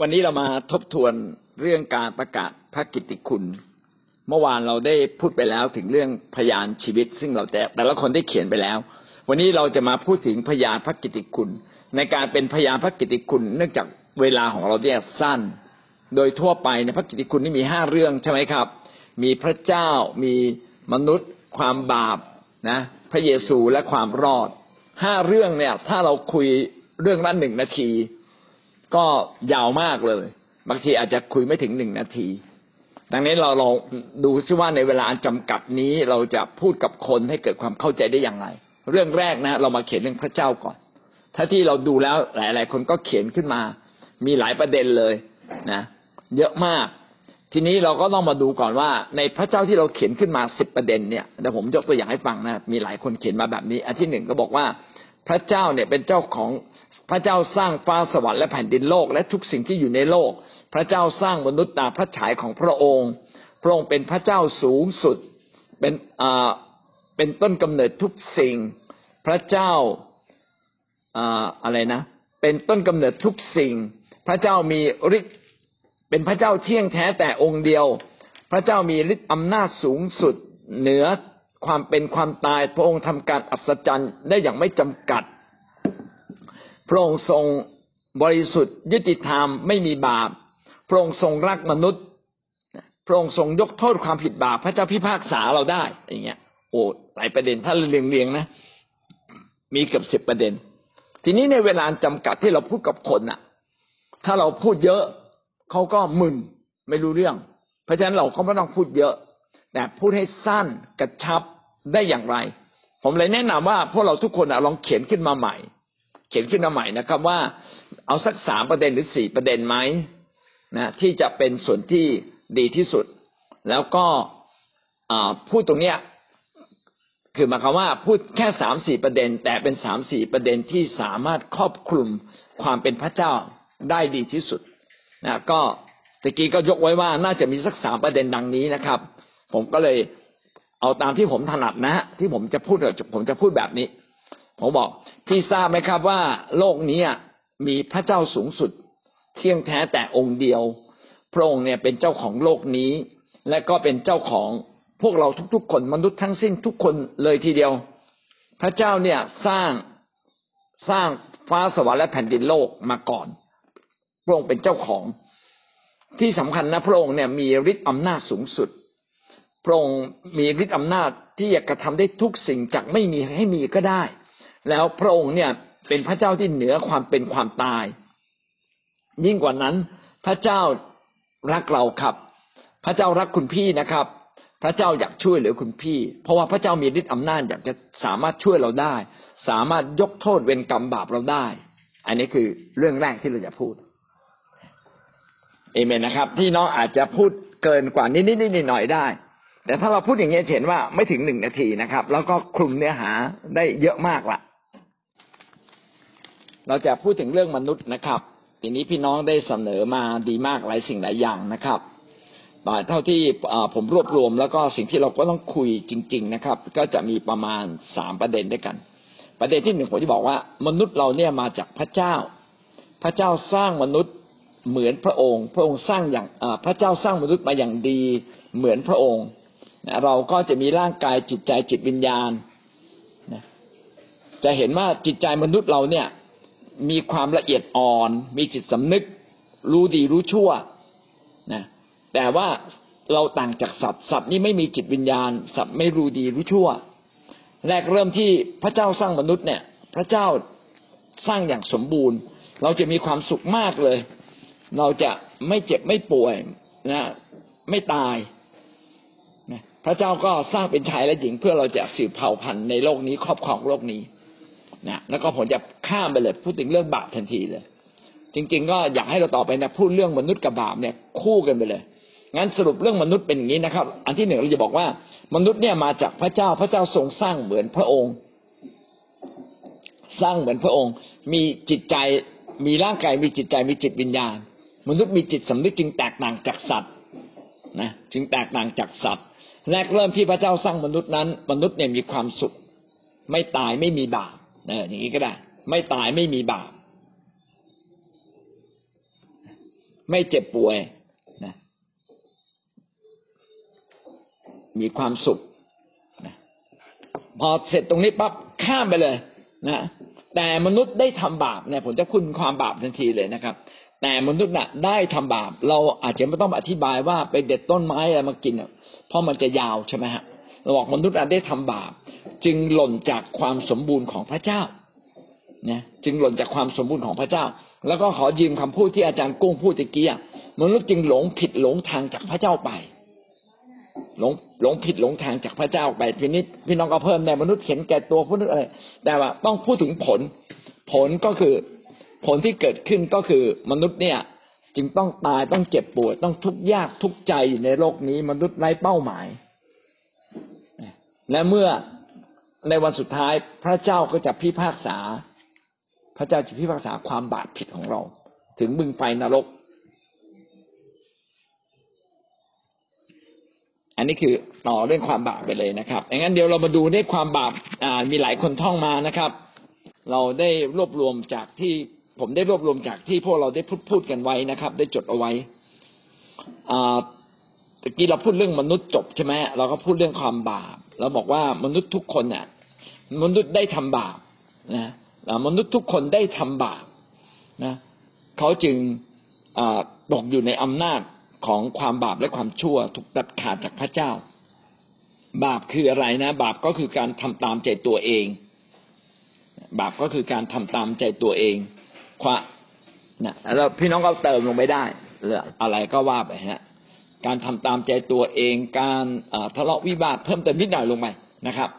วันนี้เรามาทบทวนเรื่องการประกาศพระกิตติคุณเมื่อวานเราได้พูดไปแล้วถึงเรื่องพยานชีวิตซึ่งเราแต่ละคนได้เขียนไปแล้ววันนี้เราจะมาพูดถึงพยานพระกิตติคุณในการเป็นพยานพระกิตติคุณเนื่องจากเวลาของเราเนี่ยสั้นโดยทั่วไปในพระกิตติคุณนี่มี5เรื่องใช่ไหมครับมีพระเจ้ามีมนุษย์ความบาปนะพระเยซูและความรอด5เรื่องเนี่ยถ้าเราคุยเรื่องละ1นาทีก็ยาวมากเลยบางทีอาจจะคุยไม่ถึง1นาทีดังนั้นเราลองดูซิว่าในเวลาจำกัดนี้เราจะพูดกับคนให้เกิดความเข้าใจได้อย่างไรเรื่องแรกนะเรามาเขียนเรื่องพระเจ้าก่อนถ้าที่เราดูแล้วหลายๆคนก็เขียนขึ้นมามีหลายประเด็นเลยนะเยอะมากทีนี้เราก็ต้องมาดูก่อนว่าในพระเจ้าที่เราเขียนขึ้นมา10ประเด็นเนี่ยเดี๋ยวผมยกตัวอย่างให้ฟังนะมีหลายคนเขียนมาแบบนี้อันที่1ก็บอกว่าพระเจ้าเนี่ยเป็นเจ้าของพระเจ้าสร้างฟ้าสวรรค์และแผ่นดินโลกและทุกสิ่งที่อยู่ในโลกพระเจ้าสร้างมนุษย์ตามพระฉายของพระองค์พระองค์เป็นพระเจ้าสูงสุดเป็นต้นกำเนิดทุกสิ่งพระเจ้าอะไรนะเป็นต้นกำเนิดทุกสิ่งพระเจ้ามีฤทธิ์เป็นพระเจ้าเที่ยงแท้แต่องค์เดียวพระเจ้ามีฤทธิ์อำนาจสูงสุดเหนือความเป็นความตายพระองค์ทำการอัศจรรย์ได้อย่างไม่จำกัดพระองค์ทรงบริสุทธิ์ยุติธรรมไม่มีบาปพระองค์ทรงรักมนุษย์พระองค์ทรงยกโทษความผิดบาปพระเจ้าพิพากษาเราได้อย่างเงี้ยโอ้หลายประเด็นถ้าเรียงๆนะมีเกือบ10ประเด็นทีนี้ในเวลาจำกัดที่เราพูดกับคนน่ะถ้าเราพูดเยอะเขาก็มึนไม่รู้เรื่องเพราะฉะนั้นเราก็ไม่ต้องพูดเยอะแต่พูดให้สั้นกระชับได้อย่างไรผมเลยแนะนำว่าพวกเราทุกคนลองเขียนขึ้นมาใหม่นะครับว่าเอาสัก3ประเด็นหรือ4ประเด็นไหมนะที่จะเป็นส่วนที่ดีที่สุดแล้วก็พูดตรงเนี้ยคือหมายความว่าพูดแค่ 3-4 ประเด็นแต่เป็น 3-4 ประเด็นที่สามารถครอบคลุมความเป็นพระเจ้าได้ดีที่สุดนะก็ตะกี้ก็ยกไว้ว่าน่าจะมีสัก3ประเด็นดังนี้นะครับผมก็เลยเอาตามที่ผมถนัดนะฮะที่ผมจะพูดแบบนี้ผมบอกพี่ทราบไหมครับว่าโลกนี้มีพระเจ้าสูงสุดเที่ยงแท้แต่องค์เดียวพระองค์เนี่ยเป็นเจ้าของโลกนี้และก็เป็นเจ้าของพวกเราทุกๆคนมนุษย์ทั้งสิ้นทุกคนเลยทีเดียวพระเจ้าเนี่ยสร้างฟ้าสวรรค์และแผ่นดินโลกมาก่อนพระองค์เป็นเจ้าของที่สำคัญนะพระองค์เนี่ยมีฤทธิ์อำนาจสูงสุดพระองค์มีฤทธิ์อำนาจที่จะกระทำได้ทุกสิ่งจากไม่มีให้มีก็ได้แล้วพระองค์เนี่ยเป็นพระเจ้าที่เหนือความเป็นความตายยิ่งกว่านั้นพระเจ้ารักเราครับพระเจ้ารักคุณพี่นะครับพระเจ้าอยากช่วยเหลือคุณพี่เพราะว่าพระเจ้ามีฤทธิ์อำนาจอยากจะสามารถช่วยเราได้สามารถยกโทษเวรกรรมบาปเราได้อันนี้คือเรื่องแรกที่เราจะพูดเอเมนนะครับพี่น้องอาจจะพูดเกินกว่านิดหน่อยได้แต่ถ้าเราพูดอย่างนี้เห็นว่าไม่ถึง1นาทีนะครับแล้วก็คลุมเนื้อหาได้เยอะมากละเราจะพูดถึงเรื่องมนุษย์นะครับทีนี้พี่น้องได้เสนอมาดีมากหลายสิ่งหลายอย่างนะครับแต่เท่าที่ผมรวบรวมแล้วก็สิ่งที่เราก็ต้องคุยจริงๆนะครับก็จะมีประมาณ3ประเด็นด้วยกันประเด็นที่1ผมจะบอกว่ามนุษย์เราเนี่ยมาจากพระเจ้าพระเจ้าสร้างมนุษย์เหมือนพระองค์พระองค์สร้างอย่างพระเจ้าสร้างมนุษย์มาอย่างดีเหมือนพระองค์เราก็จะมีร่างกายจิตใจจิตวิญญาณจะเห็นว่าจิตใจมนุษย์เราเนี่ยมีความละเอียดอ่อนมีจิตสำนึกรู้ดีรู้ชั่วนะแต่ว่าเราต่างจากสัตว์นี่ไม่มีจิตวิญญาณสัตว์ไม่รู้ดีรู้ชั่วแรกเริ่มที่พระเจ้าสร้างมนุษย์เนี่ยพระเจ้าสร้างอย่างสมบูรณ์เราจะมีความสุขมากเลยเราจะไม่เจ็บไม่ป่วยนะไม่ตายพระเจ้าก็สร้างเป็นชายและหญิงเพื่อเราจะสืบเผ่าพันธุ์ในโลกนี้ครอบครองโลกนี้นะแล้วก็ผมจะข้ามไปเลยพูดถึงเรื่องบาปทันทีเลยจริงๆก็อยากให้เราต่อไปนะพูดเรื่องมนุษย์กับบาปเนี่ยคู่กันไปเลยงั้นสรุปเรื่องมนุษย์เป็นอย่างนี้นะครับอันที่1เราจะบอกว่ามนุษย์เนี่ยมาจากพระเจ้าพระเจ้าทรงสร้างเหมือนพระองค์สร้างเหมือนพระองค์มีจิตใจมีร่างกายมีจิตใจมีจิตวิญญาณมนุษย์มีจิตสำนึกจึงแตกต่างจากสัตว์นะจึงแตกต่างจากสัตว์แรกเริ่มที่พระเจ้าสร้างมนุษย์นั้นมนุษย์เนี่ยมีความสุขไม่ตายไม่มีบาปอย่างนี้ก็ได้ไม่ตายไม่มีบาป ไม่เจ็บป่วยนะมีความสุขนะพอเสร็จตรงนี้ปั๊บข้ามไปเลยนะแต่มนุษย์ได้ทำบาปเนี่ยผมจะคุณความบาปทันทีเลยนะครับแต่มนุษย์น่ะได้ทำบาปเราอาจจะไม่ต้องอธิบายว่าไปเด็ดต้นไม้อะไรมากินเพราะมันจะยาวใช่ไหมฮะเราบอกมนุษย์ได้ทำบาปจึงหล่นจากความสมบูรณ์ของพระเจ้านะจึงหล่นจากความสมบูรณ์ของพระเจ้าแล้วก็ขอยืมคำพูดที่อาจารย์กุ้งพูดตะกี้มนุษย์จึงหลงผิดหลงทางจากพระเจ้าไปหลงผิดหลงทางจากพระเจ้าไปทีนี้พี่น้องก็เพิ่มในมนุษย์เห็นแก่ตัวพูดอะไรแต่ว่าต้องพูดถึงผลก็คือผลที่เกิดขึ้นก็คือมนุษย์เนี่ยจึงต้องตายต้องเจ็บปวดต้องทุกข์ยากทุกข์ใจอยู่ในโลกนี้มนุษย์ไร้เป้าหมายและเมื่อในวันสุดท้ายพระเจ้าก็จะพิพากษาพระเจ้าจะพิพากษาความบาปผิดของเราถึงบึงไฟนรกอันนี้คือต่อเรื่องความบาปไปเลยนะครับอย่างนั้นเดี๋ยวเรามาดูได้ความบาปมีหลายคนท่องมานะครับเราได้รวบรวมจากที่ผมได้รวบรวมจากที่พวกเราได้พูดกันไว้นะครับได้จดเอาไว้ตะกี้เราพูดเรื่องมนุษย์จบใช่ไหมเราก็พูดเรื่องความบาปเราบอกว่ามนุษย์ทุกคนน่ะมนุษย์ได้ทำบาปนะมนุษย์ทุกคนได้ทำบาปนะเขาจึงตกอยู่ในอำนาจของความบาปและความชั่วถูกตัดขาดจากพระเจ้าบาปคืออะไรนะบาปก็คือการทำตามใจตัวเองบาปก็คือการทำตามใจตัวเองความนะแล้วพี่น้องก็เติมลงไปได้หรืออะไรก็ว่าไปฮะการทำตามใจตัวเองการทะเลาะวิวาทเพิ่มเติมนิดหน่อยลงไปนะครับ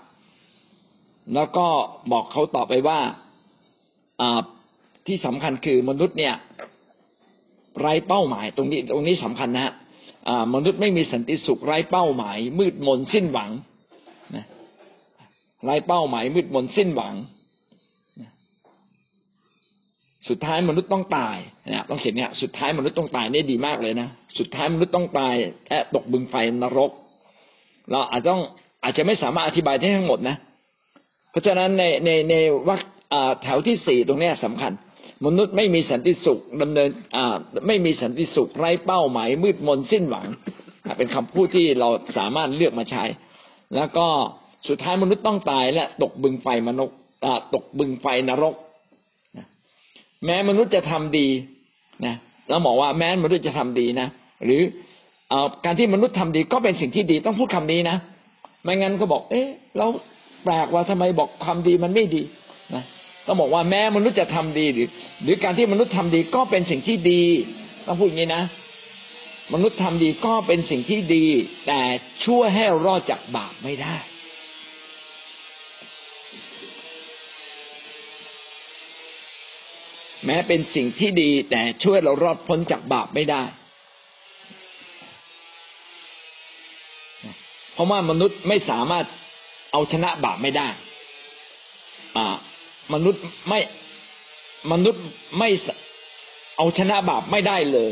แล้วก็บอกเขาต่อไปว่าที่สำคัญคือมนุษย์เนี่ยไร้เป้าหมายตรงนี้สำคัญนะฮะมนุษย์ไม่มีสันติสุขไร้เป้าหมายมืดมนสิ้นหวังนะไร้เป้าหมายมืดมนสิ้นหวังสุดท้ายมนุษย์ต้องตายนะต้องเขียนเนี่ยสุดท้ายมนุษย์ต้องตายนี่ดีมากเลยนะสุดท้ายมนุษย์ต้องตายและตกบึงไฟนรกเราอาจจะไม่สามารถอธิบายได้ทั้งหมดนะเพราะฉะนั้นในวรรคแถวที่สี่ตรงนี้สำคัญมนุษย์ไม่มีสันติสุขดำเนินไม่มีสันติสุขไร้เป้าหมายมืดมนสิ้นหวังเป็นคำพูดที่เราสามารถเลือกมาใช้แล้วก็สุดท้ายมนุษย์ต้องตายและตกบึงไฟนรกแม้มนุษย์จะทำดีนะเราบอกว่าแม้มนุษย์จะทำดีนะหรือการที่มนุษย์ทำดีก็เป็นสิ่งที่ดีต้องพูดคำนี้นะไม่งั้นก็บอกเอ๊ะเราแปลกว่าทำไมบอกความดีมันไม่ดีนะต้องบอกว่าแม้มนุษย์จะทำดีหรือการที่มนุษย์ทำดีก็เป็นสิ่งที่ดีต้องพูดอย่างนี้นะมนุษย์ทำดีก็เป็นสิ่งที่ดีแต่ชั่วให้รอดจากบาปไม่ได้แม้เป็นสิ่งที่ดีแต่ช่วยเรารอดพ้นจากบาปไม่ได้เพราะว่ามนุษย์ไม่สามารถเอาชนะบาปไม่ได้มนุษย์ไม่เอาชนะบาปไม่ได้เลย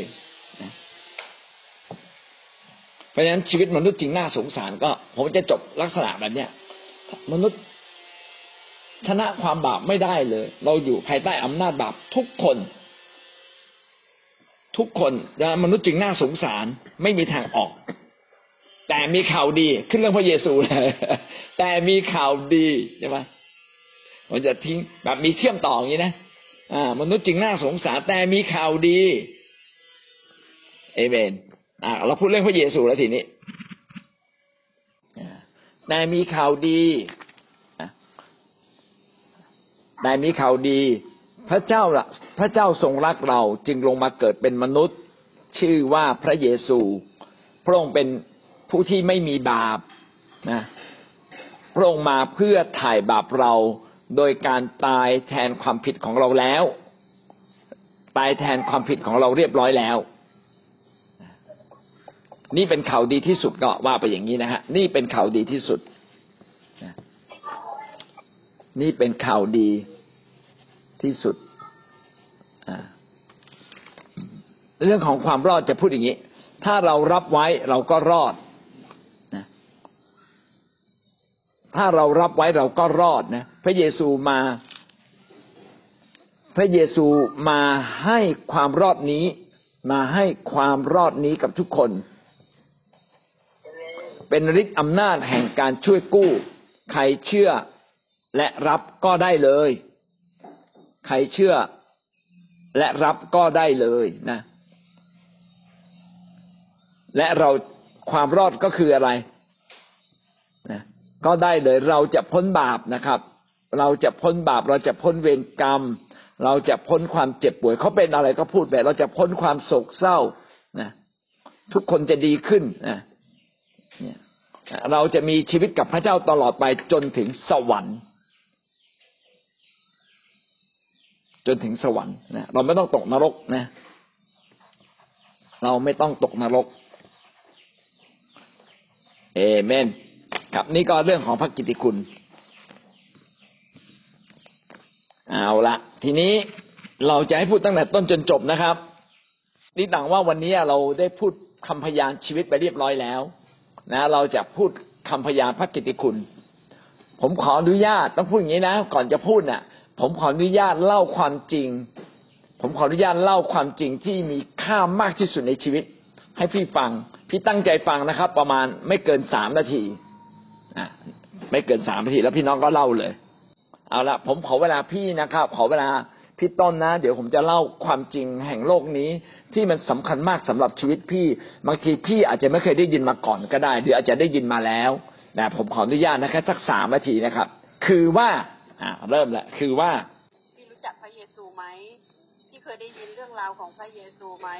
เพราะฉะนั้นชีวิตมนุษย์จริงน่าสงสารก็ผมจะจบลักษณะแบบนี้มนุษย์ชนะความบาปไม่ได้เลยเราอยู่ภายใต้อำนาจบาปทุกคนนะมนุษย์จึงน่าสงสารไม่มีทางออกแต่มีข่าวดีขึ้นเรื่องพระเยซูเลยแต่มีข่าวดีใช่ไหมมันจะทิ้งแบบมีเชื่อมต่ออย่างนี้นะมนุษย์จึงน่าสงสารแต่มีข่าวดีเอเมนเราพูดเรื่องพระเยซูแล้วทีนี้แต่มีข่าวดีแต่มีข่าวดีพระเจ้าทรงรักเราจึงลงมาเกิดเป็นมนุษย์ชื่อว่าพระเยซูพระองค์เป็นผู้ที่ไม่มีบาปนะพระองค์มาเพื่อไถ่บาปเราโดยการตายแทนความผิดของเราแล้วตายแทนความผิดของเราเรียบร้อยแล้วนี่เป็นข่าวดีที่สุดก็ว่าไปอย่างนี้นะฮะนี่เป็นข่าวดีที่สุดนี่เป็นข่าวดีที่สุดเรื่องของความรอดจะพูดอย่างนี้ถ้าเรารับไว้เราก็รอดนะถ้าเรารับไว้เราก็รอดนะพระเยซูมาให้ความรอดนี้ มาให้ความรอดนี้กับทุกคนเป็นฤทธิ์อำนาจแห่งการช่วยกู้ใครเชื่อและรับก็ได้เลยใครเชื่อและรับก็ได้เลยนะและเราความรอดก็คืออะไรนะก็ได้เลยเราจะพ้นบาปนะครับเราจะพ้นบาปเราจะพ้นเวรกรรมเราจะพ้นความเจ็บป่วยเขาเป็นอะไรก็พูดไปเราจะพ้นความโศกเศร้านะทุกคนจะดีขึ้นนะเราจะมีชีวิตกับพระเจ้าตลอดไปจนถึงสวรรค์นะเราไม่ต้องตกนรกนะเราไม่ต้องตกนรกเอเมนครับนี่ก็เรื่องของพระกิตติคุณเอาละทีนี้เราจะให้พูดตั้งแต่ต้นจนจบนะครับนี่ดังว่าวันนี้เราได้พูดคำพยานชีวิตไปเรียบร้อยแล้วนะเราจะพูดคำพยานพระกิตติคุณผมขออนุญาตต้องพูดอย่างนี้นะก่อนจะพูดน่ะผมขออนุญาตเล่าความจริงที่มีค่ามากที่สุดในชีวิตให้พี่ฟังพี่ตั้งใจฟังนะครับประมาณไม่เกิน3นาทีแล้วพี่น้องก็เล่าเลยเอาละผมขอเวลาพี่นะครับขอเวลาพี่ต้นนะเดี๋ยวผมจะเล่าความจริงแห่งโลกนี้ที่มันสำคัญมากสำหรับชีวิตพี่บางทีพี่อาจจะไม่เคยได้ยินมาก่อนก็ได้หรืออาจจะได้ยินมาแล้วนะผมขออนุญาตนะครับสัก3นาทีนะครับคือว่าเริ่มละคือว่าพี่รู้จักพระเยซูไหมพี่เคยได้ยินเรื่องราวของพระเยซูไหม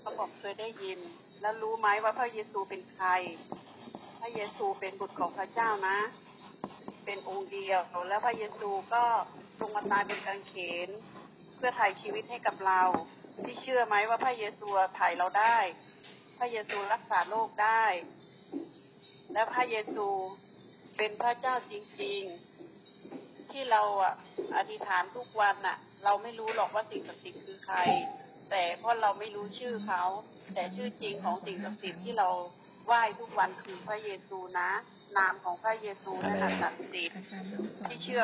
เขาบอกเคยได้ยินแล้วรู้ไหมว่าพระเยซูเป็นใครพระเยซูเป็นบุตรของพระเจ้านะเป็นองค์เดียวแล้วพระเยซูก็ลงมาตายเป็นกางเขนเพื่อไถ่ชีวิตให้กับเราพี่เชื่อไหมว่าพระเยซูไถ่เราได้พระเยซูรักษาโรคได้และพระเยซูเป็นพระเจ้าจริงๆที่เราอธิษฐานทุกวันน่ะเราไม่รู้หรอกว่าสิ่งศักดิ์สิทธิ์คือใครแต่เพราะเราไม่รู้ชื่อเขาแต่ชื่อจริงของสิ่งศักดิ์สิทธิ์ที่เราไหว้ทุกวันคือพระเยซูนะนามของพระเยซูนั่นแหละศักดิ์สิทธิ์ที่เชื่อ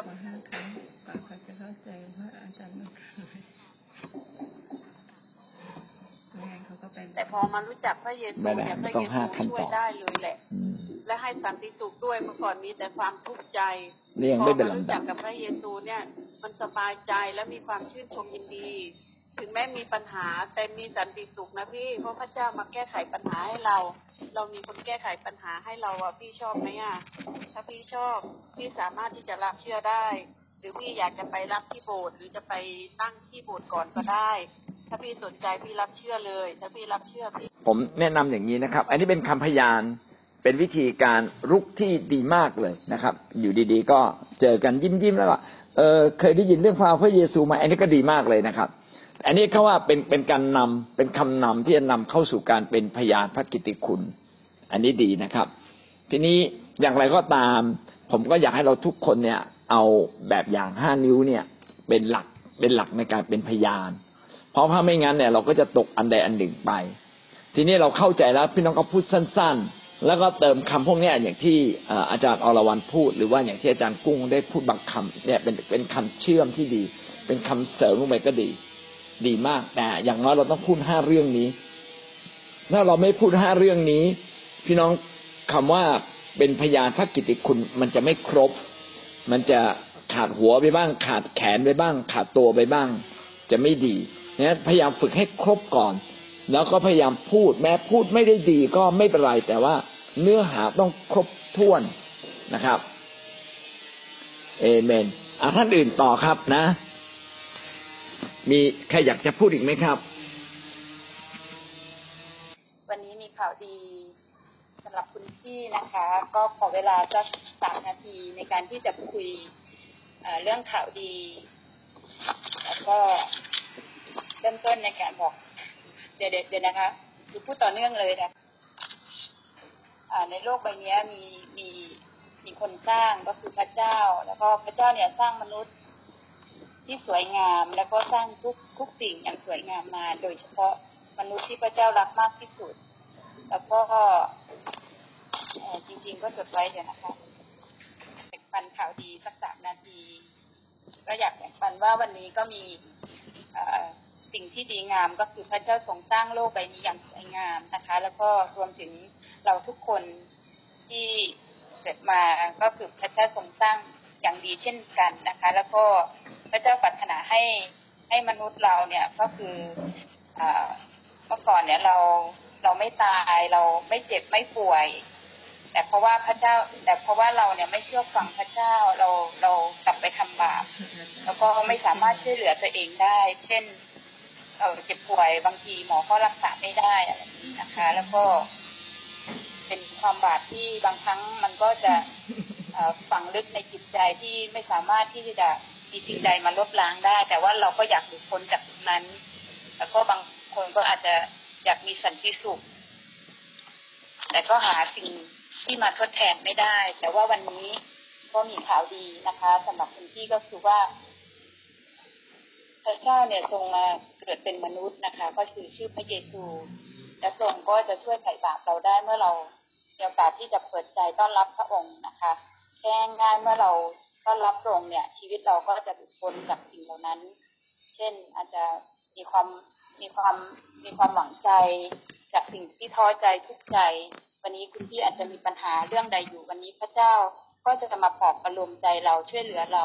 แต่พอมารู้จักพระเยซูเนี่ยพระเยซูช่วยได้เลยแหละและให้สันติสุขด้วยเมื่อก่อนมีแต่ความทุกข์ใจพอรู้จักกับพระเยซูเนี่ยมันสบายใจและมีความชื่นชมยินดีถึงแม้มีปัญหาแต่มีสันติสุขนะพี่เพราะพระเจ้ามาแก้ไขปัญหาให้เราเรามีคนแก้ไขปัญหาให้เราอ่ะพี่ชอบไหมอ่ะถ้าพี่ชอบพี่สามารถที่จะรับเชื่อได้หรือพี่อยากจะไปรับที่โบสถ์หรือจะไปตั้งที่โบสถ์ก่อนก็ได้ถ้าพี่สนใจพี่รับเชื่อเลยถ้าพี่รับเชื่อพี่ผมแนะนำอย่างนี้นะครับอันนี้เป็นคำพยานเป็นวิธีการรุกที่ดีมากเลยนะครับอยู่ดีๆก็เจอกันยิ้มๆแล้วว่าเคยได้ยินเรื่องพระเยซูมาอันนี้ก็ดีมากเลยนะครับอันนี้เขาว่าเป็นการนำเป็นคำนำที่จะนำเข้าสู่การเป็นพยานพระกิตติคุณอันนี้ดีนะครับทีนี้อย่างไรก็ตามผมก็อยากให้เราทุกคนเนี่ยเอาแบบอย่าง5นิ้วเนี่ยเป็นหลักในการเป็นพยานเพราะถ้าไม่งั้นเนี่ยเราก็จะตกอันใดอันหนึ่งไปทีนี้เราเข้าใจแล้วพี่น้องก็พูดสั้นๆแล้วก็เติมคำพวกนี้อย่างที่อาจารย์อรวรรณพูดหรือว่าอย่างที่อาจารย์กุ้งได้พูดบางคำเนี่ยเป็นคำเชื่อมที่ดีเป็นคำเสริมลงไปก็ดีมากแต่อย่างน้อยเราต้องพูด5เรื่องนี้ถ้าเราไม่พูด5เรื่องนี้พี่น้องคำว่าเป็นพยานพระกิตติคุณมันจะไม่ครบมันจะขาดหัวไปบ้างขาดแขนไปบ้างขาดตัวไปบ้างจะไม่ดีนะพยายามฝึกให้ครบก่อนแล้วก็พยายามพูดแม้พูดไม่ได้ดีก็ไม่เป็นไรแต่ว่าเนื้อหาต้องครบถ้วนนะครับเอเมนท่านอื่นต่อครับนะมีใครอยากจะพูดอีกไหมครับวันนี้มีข่าวดีสำหรับคุณพี่นะคะก็ขอเวลาสัก3นาทีในการที่จะคุยเรื่องข่าวดีแล้วก็เริ่มต้นในการบอกเดี๋ยวนะคะคือพูดต่อเนื่องเลยนะในโลกใบนี้มีคนสร้างก็คือพระเจ้าแล้วก็พระเจ้าเนี่ยสร้างมนุษย์ที่สวยงามแล้วก็สร้างทุกสิ่งอย่างสวยงามมาโดยเฉพาะมนุษย์ที่พระเจ้ารักมากที่สุดแล้วก็จริงๆก็จดไว้เดี๋ยวนะคะแบ่งปันข่าวดีสัก3นาทีก็อยากแบ่งปันว่าวันนี้ก็มี สิ่งที่ดีงามก็คือพระเจ้าทรงสร้างโลกใบนี้อย่างสวยงามนะคะแล้วก็รวมถึงเราทุกคนที่เกิดมาก็คือพระเจ้าทรงสร้างอย่างดีเช่นกันนะคะแล้วก็พระเจ้าปรารถนาให้มนุษย์เราเนี่ยก็คือเมื่อก่อนเนี่ยเราไม่ตายเราไม่เจ็บไม่ป่วยแต่เพราะว่าเราเนี่ยไม่เชื่อฟังพระเจ้าเรากลับไปทำบาปแล้วก็ไม่สามารถช่วยเหลือตัวเองได้เช่นเราเจ็บป่วยบางทีหมอก็รักษาไม่ได้อะไรอย่างนี้นะคะแล้วก็เป็นความบาปที่บางครั้งมันก็จะฝังลึกในจิตใจที่ไม่สามารถที่จะมีสิ่งใดมาลดล้างได้แต่ว่าเราก็อยากหลุดพ้นจากตรงนั้นแล้วก็บางคนก็อาจจะอยากมีสันติสุขแต่ก็หาสิ่งที่มาทดแทนไม่ได้แต่ว่าวันนี้ก็มีข่าวดีนะคะสำหรับคนที่ก็คือว่าพระเจ้าเนี่ยทรงมาเกิดเป็นมนุษย์นะคะก็คือชื่อพระเยซูและทรงก็จะช่วยไถ่บาปเราได้เมื่อเรามีโอกาสที่จะเปิดใจต้อนรับพระองค์นะคะแค่ง่ายเมื่อเราต้อนรับพระองค์เนี่ยชีวิตเราก็จะหลุดพ้นจากสิ่งเหล่านั้นเช่นอาจจะมีความหวังใจจากสิ่งที่ท้อใจทุกข์ใจวันนี้คุณพี่อาจจะมีปัญหาเรื่องใดอยู่วันนี้พระเจ้าก็จะมาปลอบประโลมใจเราช่วยเหลือเรา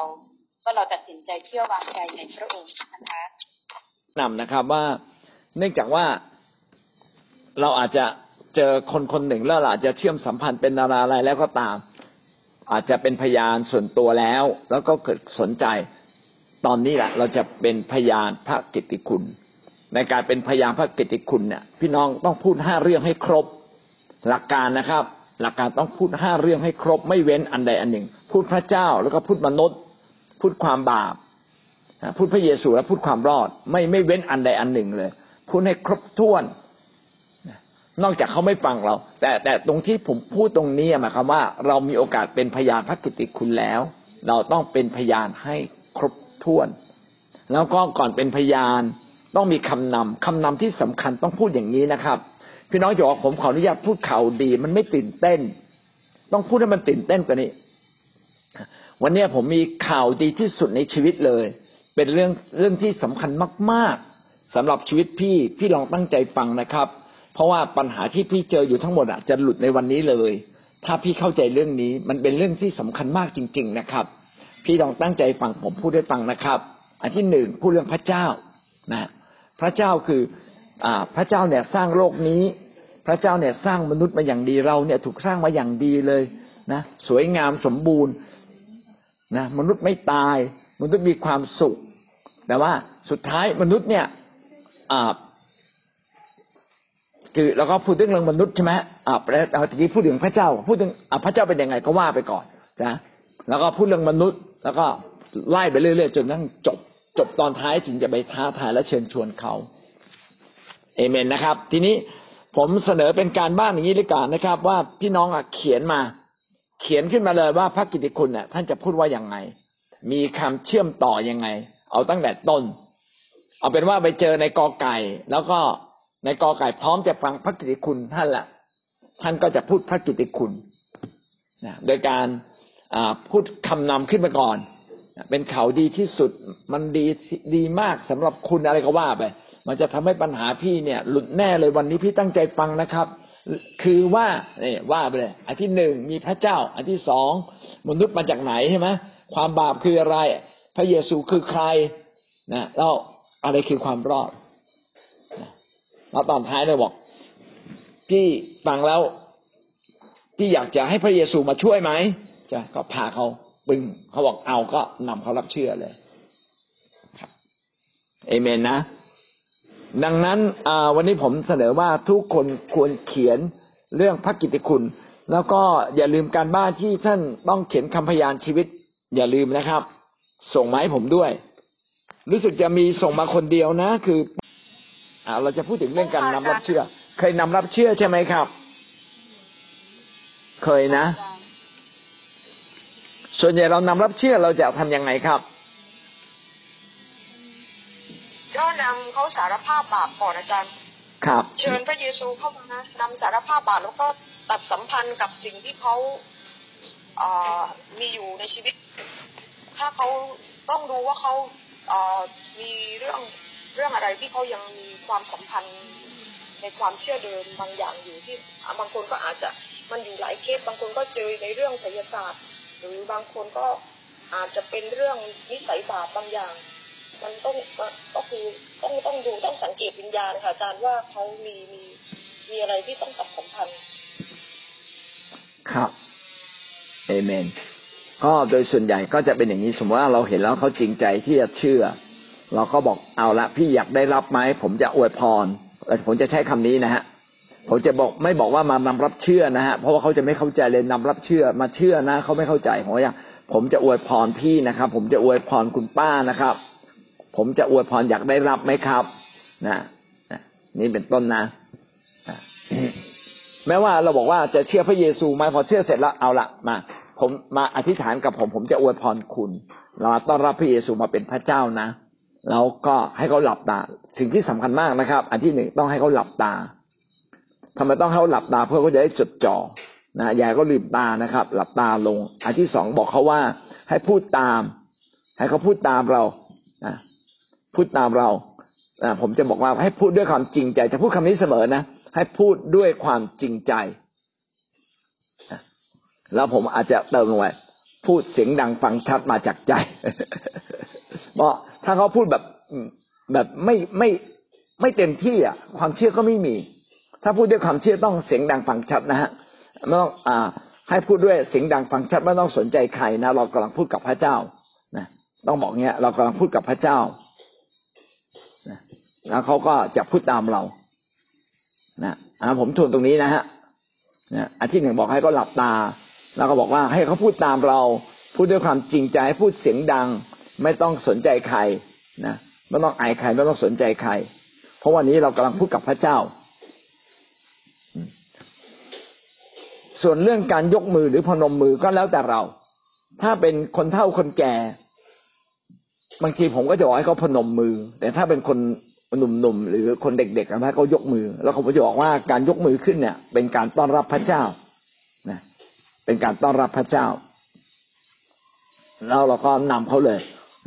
ก็เราตัดสินใจเชื่อวางใจในพระองค์นะคะนำนะครับว่าเนื่องจากว่าเราอาจจะเจอคนคนหนึ่งแล้วอาจจะเชื่อมสัมพันธ์เป็นอะไรแล้วก็ตามอาจจะเป็นพยานส่วนตัวแล้วก็เกิดสนใจตอนนี้แหละเราจะเป็นพยานพระกิตติคุณในการเป็นพยานพระกิตติคุณเนี่ยพี่น้องต้องพูด5เรื่องให้ครบหลักการนะครับหลักการต้องพูด5เรื่องให้ครบไม่เว้นอันใดอันหนึ่งพูดพระเจ้าแล้วก็พูดมนุษย์พูดความบาปพูดพระเยซูและพูดความรอดไม่เว้นอันใดอันหนึ่งเลยพูดให้ครบถ้วนนอกจากเขาไม่ฟังเราแต่ตรงที่ผมพูดตรงนี้หมายความว่าเรามีโอกาสเป็นพยานพระกิตติคุณแล้วเราต้องเป็นพยานให้ครบถ้วนแล้วก็ก่อนเป็นพยานต้องมีคำนำที่สำคัญต้องพูดอย่างนี้นะครับพี่น้องอย่าบอกผมขออนุญาตพูดข่าวดีมันไม่ตื่นเต้นต้องพูดให้มันตื่นเต้นกว่านี้วันนี้ผมมีข่าวดีที่สุดในชีวิตเลยเป็นเรื่องที่สำคัญมากๆสำหรับชีวิตพี่ลองตั้งใจฟังนะครับเพราะว่าปัญหาที่พี่เจออยู่ทั้งหมดอ่ะจะหลุดในวันนี้เลยถ้าพี่เข้าใจเรื่องนี้มันเป็นเรื่องที่สำคัญมากจริงๆนะครับพี่ลองตั้งใจฟังผมพูดให้ฟังนะครับอันที่หนึ่งพูดเรื่องพระเจ้านะพระเจ้าคือพระเจ้าเนี่ยสร้างโลกนี้พระเจ้าเนี่ยสร้างมนุษย์มาอย่างดีเราเนี่ยถูกสร้างมาอย่างดีเลยนะสวยงามสมบูรณ์นะมนุษย์ไม่ตายมนุษย์มีความสุขแต่ว่าสุดท้ายมนุษย์เนี่ยคือแล้วก็พูดถึงเรื่องมนุษย์ใช่ไหมแล้วทีนี้พูดถึงพระเจ้าพูดถึงพระเจ้าเป็นยังไงก็ว่าไปก่อนนะแล้วก็พูดเรื่องมนุษย์แล้วก็ไล่ไปเรื่อยๆจนทั้งจบตอนท้ายถึงจะไปท้าทายและเชิญชวนเขาเอเมนนะครับทีนี้ผมเสนอเป็นการบ้านอย่างนี้ด้วยกันนะครับว่าพี่น้องเขียนขึ้นมาเลยว่าพระกิตติคุณเนี่ยท่านจะพูดว่าอย่างไงมีคำเชื่อมต่อยังไงเอาตั้งแต่ต้นเอาเป็นว่าไปเจอในกอไก่แล้วก็ในกอไก่พร้อมจะฟังพระกิตติคุณท่านละท่านก็จะพูดพระกิตติคุณนะโดยการพูดคำนำขึ้นมาก่อนเป็นข่าวดีที่สุดมันดีมากสำหรับคุณอะไรก็ว่าไปมันจะทำให้ปัญหาพี่เนี่ยหลุดแน่เลยวันนี้พี่ตั้งใจฟังนะครับคือว่าเนี่ยว่าไปเลยอันที่หนึ่งมีพระเจ้าอันที่สองมนุษย์มาจากไหนใช่ไหมความบาปคืออะไรพระเยซูคือใครนะแล้วอะไรคือความรอดนะแล้วตอนท้ายเลยบอกพี่ฟังแล้วพี่อยากจะให้พระเยซูมาช่วยไหมจะก็พาเขาปึ้งเขาบอกเอาก็นำเขารับเชื่อเลยครับเอเมนนะดังนั้นวันนี้ผมเสนอว่าทุกคนควรเขียนเรื่องพระกิตติคุณแล้วก็อย่าลืมการบ้านที่ท่านต้องเขียนคำพยานชีวิตอย่าลืมนะครับส่งมาให้ผมด้วยรู้สึกจะมีส่งมาคนเดียวนะคือเราจะพูดถึงเรื่องการนำรับเชื่อเคยนำรับเชื่อใช่ไหมครับเคยนะส่วนใหญ่เรานำรับเชื่อเราจะทำยังไงครับก็นำเขาสารภาพบาปก่อนอาจารย์ครับเชิญพระเยซูเข้ามานำสารภาพบาปแล้วก็ตัดสัมพันธ์กับสิ่งที่เขามีอยู่ในชีวิตถ้าเขาต้องรู้ว่าเขามีเรื่อง เรื่องอะไรที่เขายังมีความสัมพันธ์ในความเชื่อเดิมบางอย่างอยู่ที่บางคนก็อาจจะมันอยู่หลายเคสบางคนก็เจอในเรื่องไสยศาสตร์หรือบางคนก็อาจจะเป็นเรื่องนิสัยบาปบางอย่างมันต้องก็คือต้องดูต้องสังเกตวิญญาณค่ะอาจารย์ว่าเขามีอะไรที่ต้องสัมพันธ์ครับเอเมนก็โดยส่วนใหญ่ก็จะเป็นอย่างนี้สมมติว่าเราเห็นแล้วเขาจริงใจที่จะเชื่อเราก็บอกเอาละพี่อยากได้รับไหมผมจะอวยพรผมจะใช้คำนี้นะฮะผมจะบอกไม่บอกว่ามานำรับเชื่อนะฮะเพราะว่าเขาจะไม่เข้าใจเลยนำรับเชื่อมาเชื่อนะเขาไม่เข้าใจผมจะอวยพรพี่นะครับผมจะอวยพรคุณป้านะครับผมจะอวยพรอยากได้รับไหมครับนะนี่เป็นต้นนะแม้ว่าเราบอกว่าจะเชื่อพระเยซูไหมพอเชื่อเสร็จแล้วเอาละมาผมมาอธิษฐานกับผมจะอวยพรคุณเราต้อนรับพระเยซูมาเป็นพระเจ้านะแล้วก็ให้เขาหลับตาสิ่งที่สำคัญมากนะครับอันที่หนึ่งต้องให้เขาหลับตาทำไมต้องให้เขาหลับตาเพื่อเขาจะได้จดจ่อนะอย่าเขาลืมตานะครับหลับตาลงอันที่สองบอกเขาว่าให้พูดตามให้เขาพูดตามเรานะพูดตามเราผมจะบอกว่าให้พูดด้วยความจริงใจจะพูดคำนี้เสมอนะให้พูดด้วยความจริงใจแล้วผมอาจจะเติมลงไปพูดเสียงดังฟังชัดมาจากใจเพราะถ้าเขาพูดแบบไม่เต็มที่อ่ะความเชื่อก็ไม่มีถ้าพูดด้วยความเชื่อต้องเสียงดังฟังชัดนะฮะไม่ต้องให้พูดด้วยเสียงดังฟังชัดไม่ต้องสนใจใครนะเรากำลังพูดกับพระเจ้านะต้องบอกเงี้ยเรากำลังพูดกับพระเจ้านะแล้วเขาก็จะพูดตามเรานะผมทวนตรงนี้นะฮะนะอันที่หนึ่งบอกให้เขาหลับตาแล้วก็บอกว่าให้เขาพูดตามเราพูดด้วยความจริงใจพูดเสียงดังไม่ต้องสนใจใครนะไม่ต้องอายใครไม่ต้องสนใจใครเพราะวันนี้เรากำลังพูดกับพระเจ้าส่วนเรื่องการยกมือหรือพนมมือก็แล้วแต่เราถ้าเป็นคนเฒ่าคนแก่บางทีผมก็จะบอกให้เขาพนมมือแต่ถ้าเป็นคนหนุ่มๆหรือคนเด็กๆนะให้เขายกมือแล้วผมจะบอกว่าการยกมือขึ้นเนี่ยเป็นการต้อนรับพระเจ้านะเป็นการต้อนรับพระเจ้าแล้วเราก็นำเขาเลย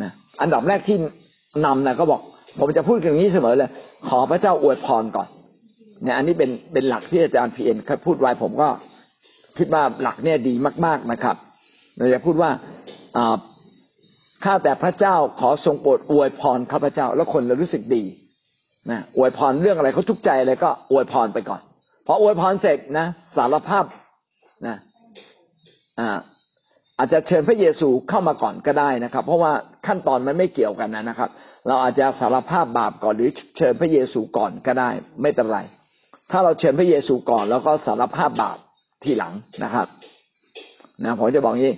นะอันดับแรกที่นำนะก็บอกผมจะพูดอย่างนี้เสมอเลยขอพระเจ้าอวยพรก่อนเนี่ยอันนี้เป็นหลักที่อาจารย์พีเอ็นเคยพูดไว้ผมก็คิดว่าหลักเนี่ยดีมากๆนะครับเราจะพูดว่าข้าแต่พระเจ้าขอทรงโปรดอวยพรข้าพเจ้าแล้วคนจะรู้สึกดีนะอวยพรเรื่องอะไรเขาทุกข์ใจอะไรก็อวยพรไปก่อนพออวยพรเสร็จนะสารภาพนะอาจจะเชิญพระเยซูเข้ามาก่อนก็ได้นะครับเพราะว่าขั้นตอนมันไม่เกี่ยวกันนะครับเราอาจจะสารภาพบาปก่อนหรือเชิญพระเยซูก่อนก็ได้ไม่เป็นไรถ้าเราเชิญพระเยซูก่อนแล้วก็สารภาพบาปทีหลังนะครับนะผมจะบอกงี้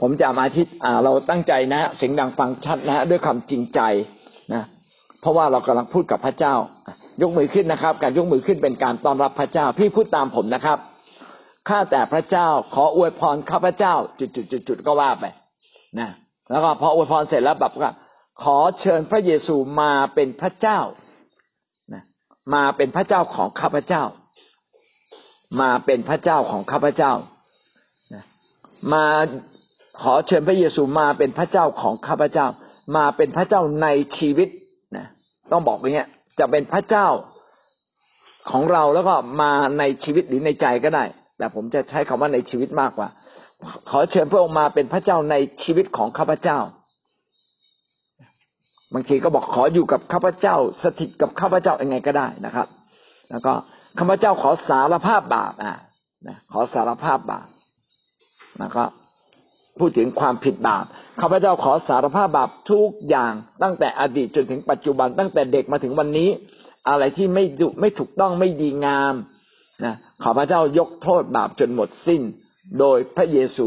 ผมจะมาที่เราตั้งใจนะเสียงดังฟังชัดนะด้วยความจริงใจนะเพราะว่าเรากำลังพูดกับพระเจ้ายกมือขึ้นนะครับการยกมือขึ้นเป็นการต้อนรับพระเจ้าพี่พูดตามผมนะครับข้าแต่พระเจ้าขออวยพรข้าพเจ้าจุดๆๆก็ว่าไปนะแล้วก็พออวยพรเสร็จแล้วแบบก็ขอเชิญพระเยซูมาเป็นพระเจ้านะมาเป็นพระเจ้าของข้าพเจ้ามาเป็นพระเจ้าของข้าพเจ้านะมาขอเชิญพระเยซูมาเป็นพระเจ้าของข้าพเจ้ามาเป็นพระเจ้าในชีวิตนะต้องบอกอย่างเงี้ยจะเป็นพระเจ้าของเราแล้วก็มาในชีวิตหรือในใจก็ได้แต่ผมจะใช้คำว่าในชีวิตมากกว่าขอเชิญพระองค์มาเป็นพระเจ้าในชีวิตของข้าพเจ้าบางทีก็บอกขออยู่กับข้าพเจ้าสถิตกับข้าพเจ้ายังไงก็ได้นะครับแล้วก็ข้าพเจ้าขอสารภาพบาปขอสารภาพบาปนะครับพูดถึงความผิดบาปข้าพเจ้าขอสารภาพบาปทุกอย่างตั้งแต่อดีตจนถึงปัจจุบันตั้งแต่เด็กมาถึงวันนี้อะไรที่ไม่ถูกต้องไม่ดีงามนะข้าพเจ้ายกโทษบาปจนหมดสิ้นโดยพระเยซู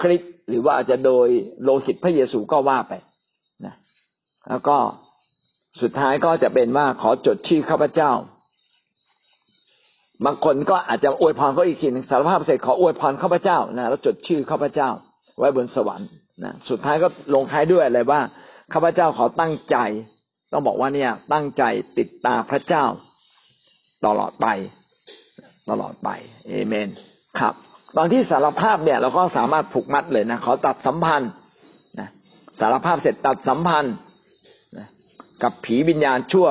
คริสต์หรือว่าอาจจะโดยโลหิตพระเยซูก็ว่าไปนะแล้วก็สุดท้ายก็จะเป็นว่าขอจดชื่อข้าพเจ้าบางคนก็อาจจะอวยพรเขาอีกทีนึงสารภาพเสร็จขออวยพรข้าพเจ้านะแล้วจดชื่อข้าพเจ้าไว้บนสวรรค์นะสุดท้ายก็ลงท้ายด้วยอะไรว่าข้าพเจ้าขอตั้งใจต้องบอกว่าเนี่ยตั้งใจติดตามพระเจ้าตลอดไปเอเมนครับตอนที่สารภาพเนี่ยเราก็สามารถผูกมัดเลยนะขอตัดสัมพันธ์นะสารภาพเสร็จตัดสัมพันธ์นะ กับผีวิญญาณชั่ว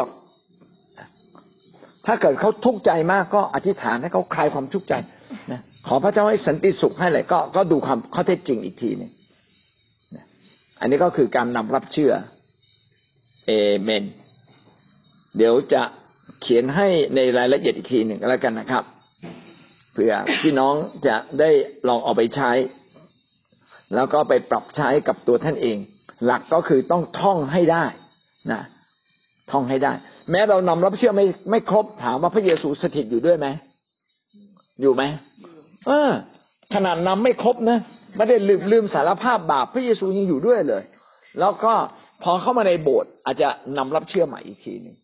ถ้าเกิดเขาทุกข์ใจมากก็อธิษฐานให้เขาคลายความทุกข์ใจนะขอพระเจ้าให้สันติสุขให้เลยก็ดูความข้อเท็จจริงอีกทีนึงอันนี้ก็คือการนำรับเชื่อเอเมนเดี๋ยวจะเขียนให้ในรายละเอียดอีกทีหนึ่งแล้วกันนะครับเพื่อพี่น้องจะได้ลองเอาไปใช้แล้วก็ไปปรับใช้กับตัวท่านเองหลักก็คือต้องท่องให้ได้นะท่องให้ได้แม้เรานำรับเชื่อไม่ครบถามว่าพระเยซูสถิตอยู่ด้วยไหมอยู่ไหมขนาดนำไม่ครบนะไม่ได้ลืมสารภาพบาปพระเยซูยังอยู่ด้วยเลยแล้วก็พอเข้ามาในโบสถ์อาจจะนำรับเชื่อใหม่อีกทีนึง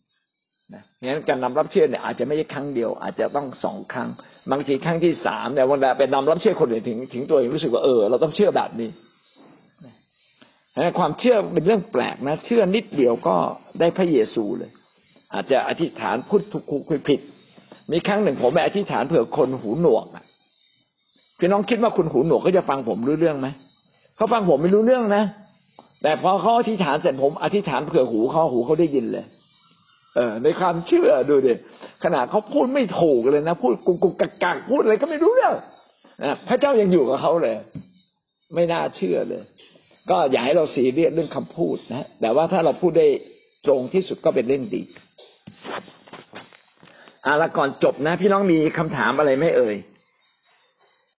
นะงั้นการนำรับเชื่อเนี่ยอาจจะไม่ใช่ครั้งเดียวอาจจะต้อง2ครั้งบางทีครั้งที่3เนี่ยวันละเป็นนำรับเชื่อคนอื่นถึงตัวเองรู้สึกว่าเราต้องเชื่อแบบนี้นะความเชื่อเป็นเรื่องแปลกนะเชื่อนิดเดียวก็ได้พระเยซูเลยอาจจะอธิษฐานพูดถูกคุยผิดมีครั้งหนึ่งผมไปอธิษฐานเผื่อคนหูหนวกนะพี่น้องคิดว่าคนหูหนวกก็จะฟังผมรู้เรื่องไหมเขาฟังผมไม่รู้เรื่องนะแต่พอเขาอธิษฐานเสร็จผมอธิษฐานเผื่อหูเขาได้ยินเลยในความเชื่อดูดิขนาดเขาพูดไม่ถูกเลยนะพูดกุกกักพูดอะไรก็ไม่รู้เรื่องนะพระเจ้ายังอยู่กับเขาเลยไม่น่าเชื่อเลยก็อย่าให้เราซีเรียสเรื่องคำพูดนะแต่ว่าถ้าเราพูดได้ตรงที่สุดก็เป็นเรื่องดีแล้วก่อนจบนะพี่น้องมีคำถามอะไรไหมเอ่ย